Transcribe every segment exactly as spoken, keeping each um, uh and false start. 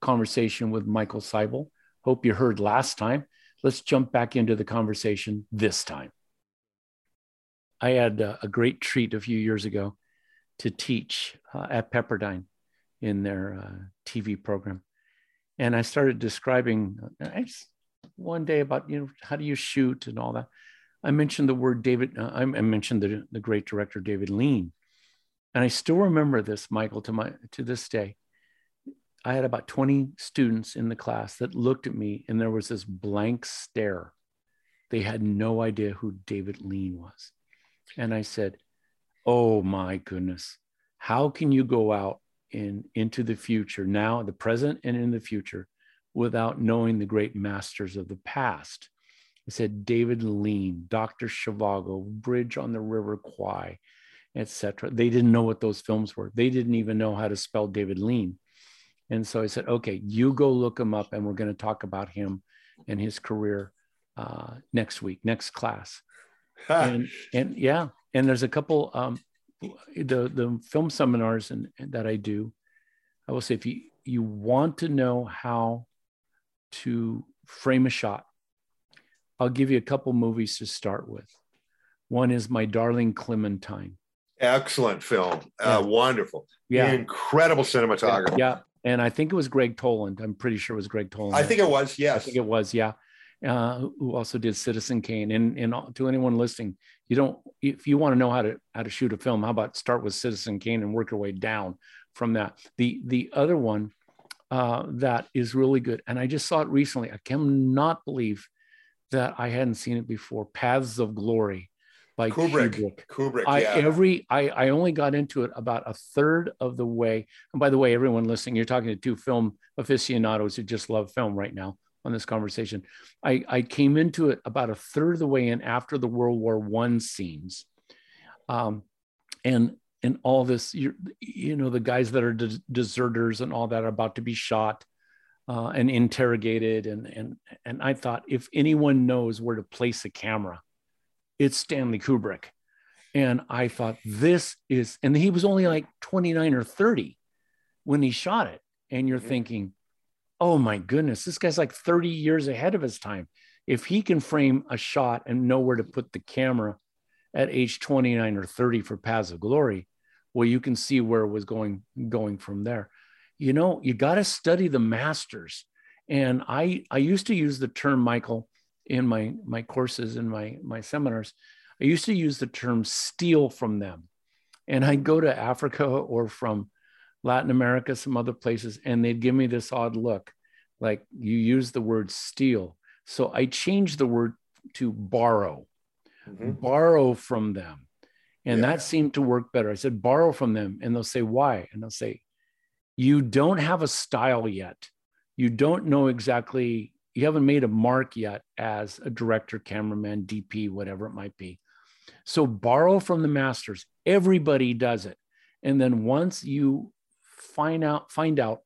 conversation with Michael Seibel. Hope you heard last time. Let's jump back into the conversation this time. I had a, a great treat a few years ago to teach uh, at Pepperdine in their uh, T V program. And I started describing I just, one day about, you know, how do you shoot and all that. I mentioned the word David, uh, I mentioned the, the great director, David Lean. And I still remember this, Michael, to my to this day. I had about twenty students in the class that looked at me and there was this blank stare. They had no idea who David Lean was. And I said, oh my goodness, how can you go out in, into the future now, the present and in the future without knowing the great masters of the past? I said, David Lean, Doctor Zhivago, Bridge on the River Kwai, et cetera. They didn't know what those films were. They didn't even know how to spell David Lean. And so I said, okay, you go look him up and we're going to talk about him and his career uh, next week, next class. and, and yeah, and there's a couple, um, the, the film seminars and, and that I do, I will say if you, you want to know how to frame a shot, I'll give you a couple movies to start with. One is My Darling Clementine. Excellent film. Uh, yeah. Wonderful. Yeah. Incredible cinematography. Yeah. And I think it was Greg Toland. I'm pretty sure it was Greg Toland. I think it was, yes. I think it was, yeah. Uh, who also did Citizen Kane. And, and to anyone listening, you don't, if you want to know how to how to shoot a film, how about start with Citizen Kane and work your way down from that. The the other one uh, that is really good, and I just saw it recently. I cannot believe that I hadn't seen it before. Paths of Glory by Kubrick. Kubrick. Kubrick I, yeah. Every I, I only got into it about a third of the way. And by the way, everyone listening, you're talking to two film aficionados who just love film right now on this conversation. I, I came into it about a third of the way in after the World War One scenes. Um, and and all this, you you know, the guys that are de- deserters and all that are about to be shot uh, and interrogated. And, and, and I thought, if anyone knows where to place a camera, it's Stanley Kubrick. And I thought this is, and he was only like twenty-nine or thirty when he shot it. And you're mm-hmm. thinking, oh my goodness, this guy's like thirty years ahead of his time. If he can frame a shot and know where to put the camera at age twenty-nine or thirty for Paths of Glory, well, you can see where it was going, going from there. You know, you got to study the masters. And I, I used to use the term, Michael, in my my courses and my my seminars, I used to use the term steal from them. And I'd go to Africa or from Latin America, some other places, and they'd give me this odd look, like you use the word steal. So I changed the word to borrow, mm-hmm. borrow from them. And yeah. that seemed to work better. I said, borrow from them. And they'll say, why? And I'll say, you don't have a style yet. You don't know exactly. You haven't made a mark yet as a director, cameraman, D P, whatever it might be. So borrow from the masters. Everybody does it. And then once you find out, find out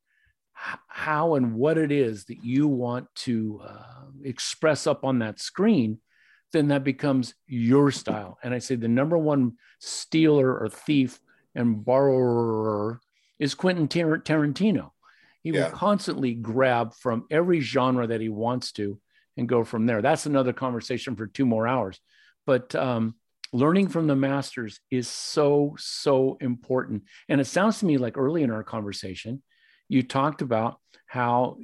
how and what it is that you want to uh, express up on that screen, then that becomes your style. And I say the number one stealer or thief and borrower is Quentin Tar- Tarantino. He yeah. will constantly grab from every genre that he wants to and go from there. That's another conversation for two more hours. But um, learning from the masters is so, so important. And it sounds to me like early in our conversation, you talked about how,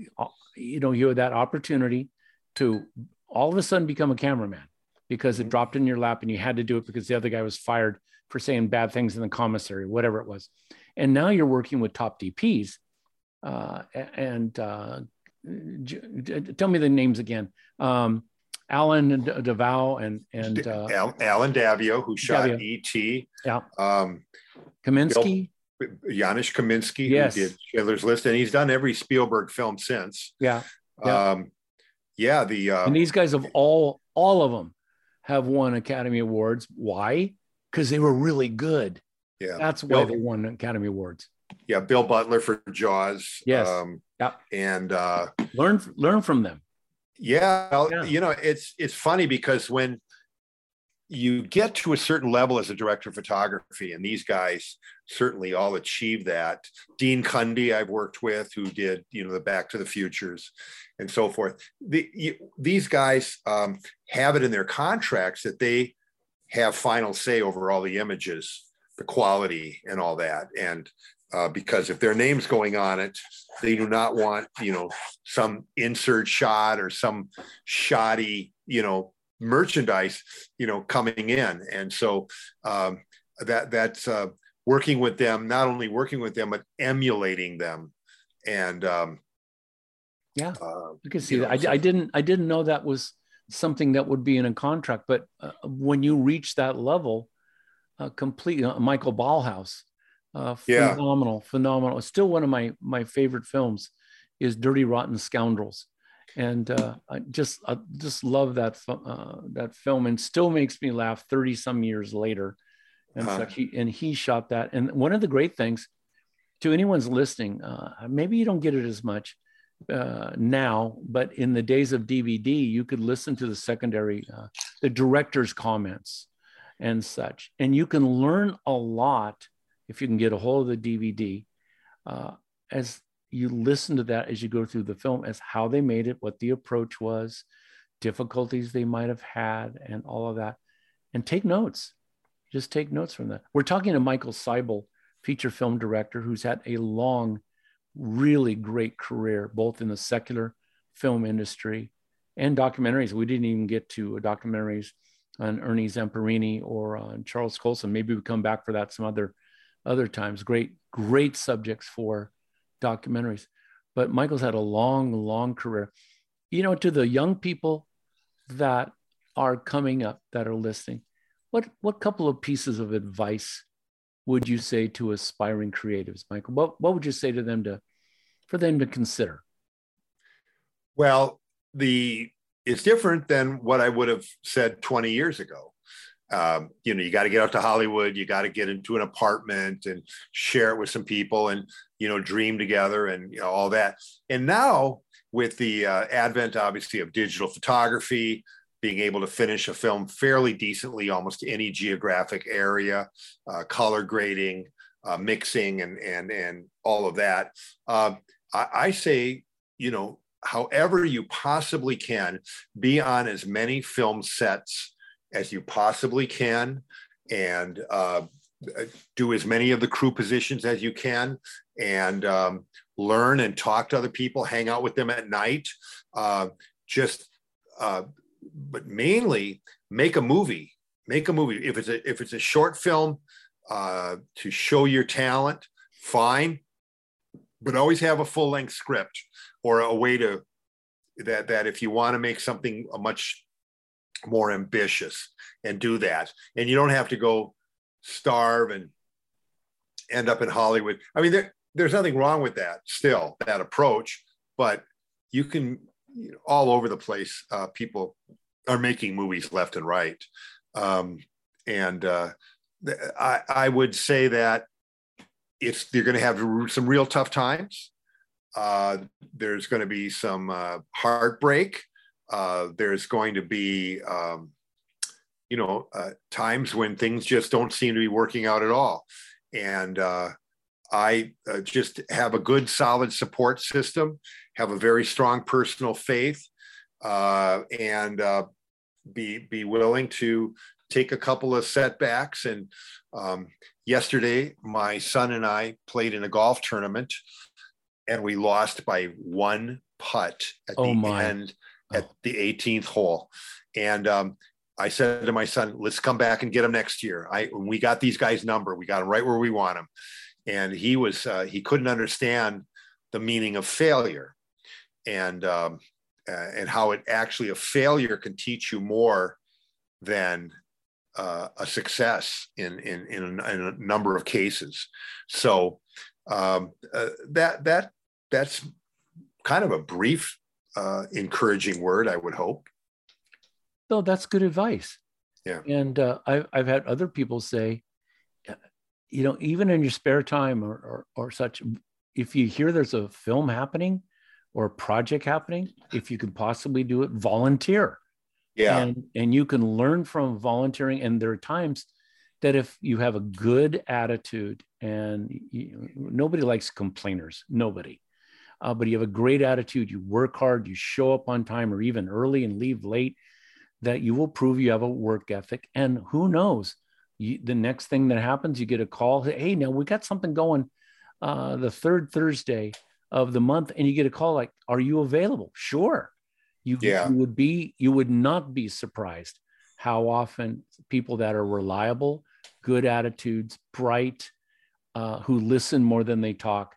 you know, you had that opportunity to all of a sudden become a cameraman because it dropped in your lap and you had to do it because the other guy was fired for saying bad things in the commissary, whatever it was. And now you're working with top D Ps. Uh, and uh, j- j- tell me the names again. Um, Alan D- Duvall and and uh, Alan Davio, who shot Davio. E T. Yeah. Um, Kaminsky. Janusz Kaminski, yes. who did Schindler's List, and he's done every Spielberg film since. Yeah, yeah. Um, yeah the um, and these guys have all all of them have won Academy Awards. Why? Because they were really good. Yeah, that's Bill, why they won Academy Awards. Yeah, Bill Butler for Jaws. Yes, um, yeah, and uh, learn learn from them. Yeah, well, yeah, you know, it's it's funny because when you get to a certain level as a director of photography, and these guys certainly all achieve that. Dean Cundey, I've worked with, who did, you know, the Back to the Futures and so forth. The, you, these guys um, have it in their contracts that they have final say over all the images, the quality and all that. And uh, because if their name's going on it, they do not want, you know, some insert shot or some shoddy, you know, merchandise, you know, coming in. And so um, that that's uh, working with them, not only working with them, but emulating them. And um, yeah, uh, you can see you that. Know, I, I didn't, I didn't know that was something that would be in a contract, but uh, when you reach that level, uh, completely, uh, Michael Ballhaus, uh, phenomenal, yeah. phenomenal. Still one of my, my favorite films is Dirty Rotten Scoundrels. And uh, I just I just love that uh, that film, and still makes me laugh thirty some years later. And uh, such, he, and he shot that. And one of the great things, to anyone's listening, uh, maybe you don't get it as much uh, now, but in the days of D V D, you could listen to the secondary, uh, the director's comments and such, and you can learn a lot if you can get a hold of the D V D uh, as. You listen to that as you go through the film, as how they made it, what the approach was, difficulties they might have had, and all of that. And take notes. Just take notes from that. We're talking to Michael Seibel, feature film director, who's had a long, really great career, both in the secular film industry and documentaries. We didn't even get to documentaries on Ernie Zamperini or on Charles Colson. Maybe we come back for that some other, other times. Great, great subjects for documentaries, but Michael's had a long, long career. You know, to the young people that are coming up, that are listening, what what couple of pieces of advice would you say to aspiring creatives, Michael? What what would you say to them to for them to consider? Well, the it's different than what I would have said twenty years ago. Um, you know, you got to get out to Hollywood, you got to get into an apartment and share it with some people and, you know, dream together and, you know, all that. And now with the uh, advent, obviously, of digital photography, being able to finish a film fairly decently, almost any geographic area, uh, color grading, uh, mixing and, and, and all of that. Uh, I, I say, you know, however you possibly can, be on as many film sets as you possibly can, and uh, do as many of the crew positions as you can, and um, learn and talk to other people, hang out with them at night, uh, just, uh, but mainly make a movie, make a movie. If it's a, if it's a short film uh, to show your talent, fine, but always have a full length script or a way to, that, that if you wanna make something a much more ambitious, and do that, and you don't have to go starve and end up in Hollywood. I mean, there, there's nothing wrong with that still, that approach, but you can, you know, all over the place, uh, people are making movies left and right. Um, and uh, I, I would say that if you're going to have some real tough times, uh, there's going to be some uh, heartbreak. Uh, there's going to be, um, you know, uh, times when things just don't seem to be working out at all. And uh, I uh, just have a good, solid support system, have a very strong personal faith, uh, and uh, be, be willing to take a couple of setbacks. And um, yesterday, my son and I played in a golf tournament, and we lost by one putt at oh the my. end. At the eighteenth hole. And um, I said to my son, let's come back and get them next year. I, when we got these guys' number, we got them right where we want them. And he was, uh, he couldn't understand the meaning of failure and, um, uh, and how it actually, a failure can teach you more than uh, a success in in in a, in a number of cases. So um, uh, that that that's kind of a brief, uh, encouraging word, I would hope. No, that's good advice. Yeah, and uh, I've I've had other people say, you know, even in your spare time or, or or such, if you hear there's a film happening or a project happening, if you can possibly do it, volunteer. Yeah, and and you can learn from volunteering. And there are times that if you have a good attitude, and you, nobody likes complainers, nobody, uh, but you have a great attitude, you work hard, you show up on time or even early and leave late, that you will prove you have a work ethic. And who knows, you, the next thing that happens, you get a call, hey, now we got something going uh, the third Thursday of the month, and you get a call like, are you available? Sure. You, yeah. you would be, you would not be surprised how often people that are reliable, good attitudes, bright, uh, who listen more than they talk,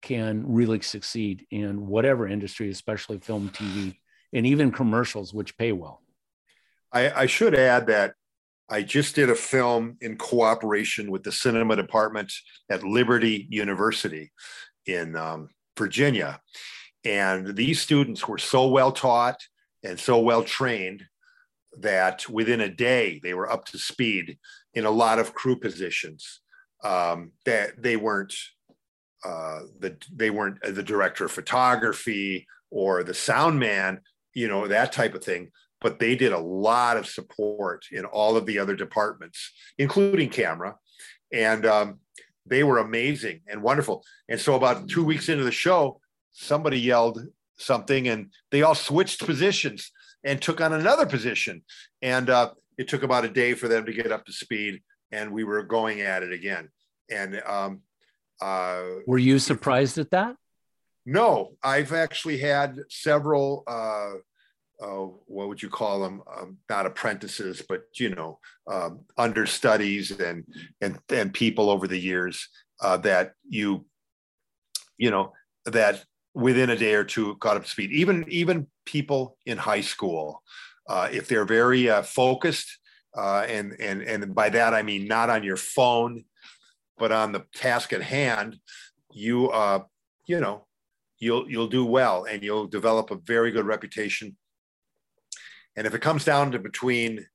can really succeed in whatever industry, especially film, T V, and even commercials, which pay well. I, I should add that I just did a film in cooperation with the cinema department at Liberty University in um, Virginia. And these students were so well taught and so well trained that within a day, they were up to speed in a lot of crew positions um, that they weren't, uh, the, they weren't the director of photography or the sound man, you know, that type of thing. But they did a lot of support in all of the other departments, including camera. And um, they were amazing and wonderful. And so about two weeks into the show, somebody yelled something and they all switched positions and took on another position. And uh, it took about a day for them to get up to speed. And we were going at it again. And um, uh, were you surprised at that? No, I've actually had several uh Uh, what would you call them? Um, not apprentices, but you know, um, understudies and and and people over the years uh, that you, you know, that within a day or two got up to speed. Even even people in high school, uh, if they're very uh, focused, uh, and and and by that I mean not on your phone, but on the task at hand, you uh, you know, you'll you'll do well and you'll develop a very good reputation. And if it comes down to between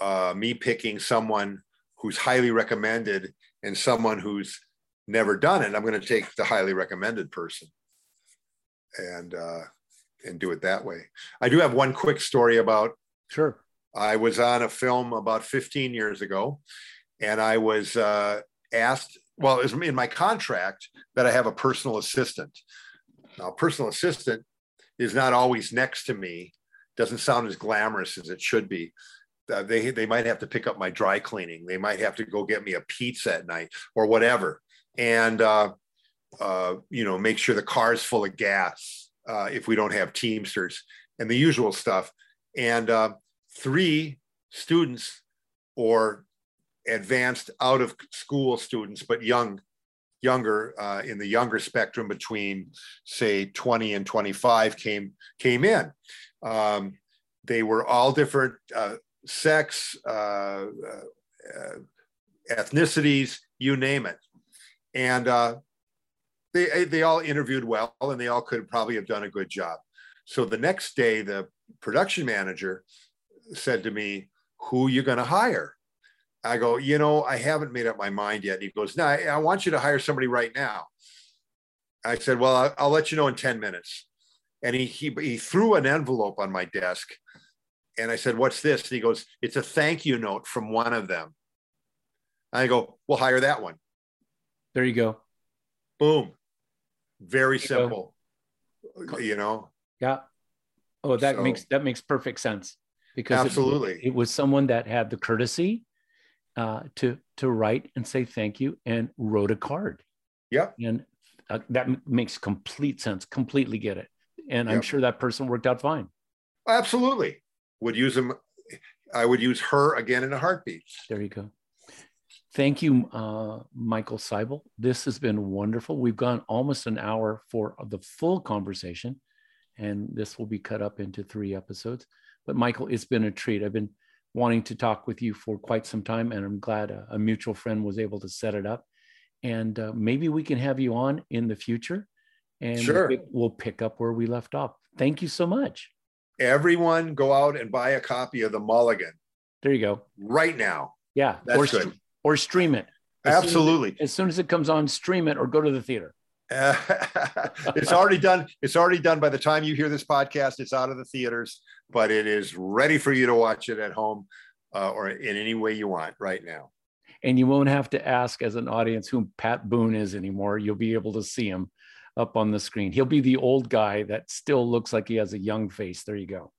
uh, me picking someone who's highly recommended and someone who's never done it, I'm going to take the highly recommended person and uh, and do it that way. I do have one quick story about. Sure. I was on a film about fifteen years ago, and I was uh, asked. Well, it was in my contract that I have a personal assistant. Now, personal assistant is not always next to me. Doesn't sound as glamorous as it should be. Uh, they, they might have to pick up my dry cleaning. They might have to go get me a pizza at night or whatever. And, uh, uh, you know, make sure the car's full of gas uh, if we don't have Teamsters and the usual stuff. And uh, three students or advanced out of school students, but young, younger uh, in the younger spectrum between say twenty and twenty-five came, came in. Um, they were all different uh, sex, uh, uh, ethnicities, you name it. And uh, they, they all interviewed well, and they all could probably have done a good job. So the next day, the production manager said to me, who are you going to hire? I go, you know, I haven't made up my mind yet. And he goes, no, I, I want you to hire somebody right now. I said, well, I'll, I'll let you know in ten minutes. And he, he, he threw an envelope on my desk. And I said, what's this? And he goes, it's a thank you note from one of them. And I go, we'll hire that one. There you go. Boom. Very simple, you, you know? Yeah. Oh, that so, makes, that makes perfect sense, because absolutely. It, it was someone that had the courtesy uh, to, to write and say, thank you, and wrote a card. Yeah. And uh, that makes complete sense. Completely get it. And I'm yep. sure that person worked out fine. Absolutely. Would use them. I would use her again in a heartbeat. There you go. Thank you, uh, Michael Seibel. This has been wonderful. We've gone almost an hour for the full conversation, and this will be cut up into three episodes. But Michael, it's been a treat. I've been wanting to talk with you for quite some time, and I'm glad a, a mutual friend was able to set it up. And uh, maybe we can have you on in the future, and sure. we'll pick up where we left off. Thank you so much. Everyone go out and buy a copy of The Mulligan. There you go. Right now. Yeah. That's or, good. Or stream it. As Absolutely. Soon as, it, as soon as it comes on, stream it or go to the theater. Uh, it's already done. It's already done. By the time you hear this podcast, it's out of the theaters, but it is ready for you to watch it at home uh, or in any way you want right now. And you won't have to ask as an audience who Pat Boone is anymore. You'll be able to see him up on the screen. He'll be the old guy that still looks like he has a young face. There you go.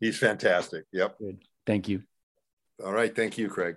He's fantastic. Yep. Good. Thank you. All right. Thank you, Craig.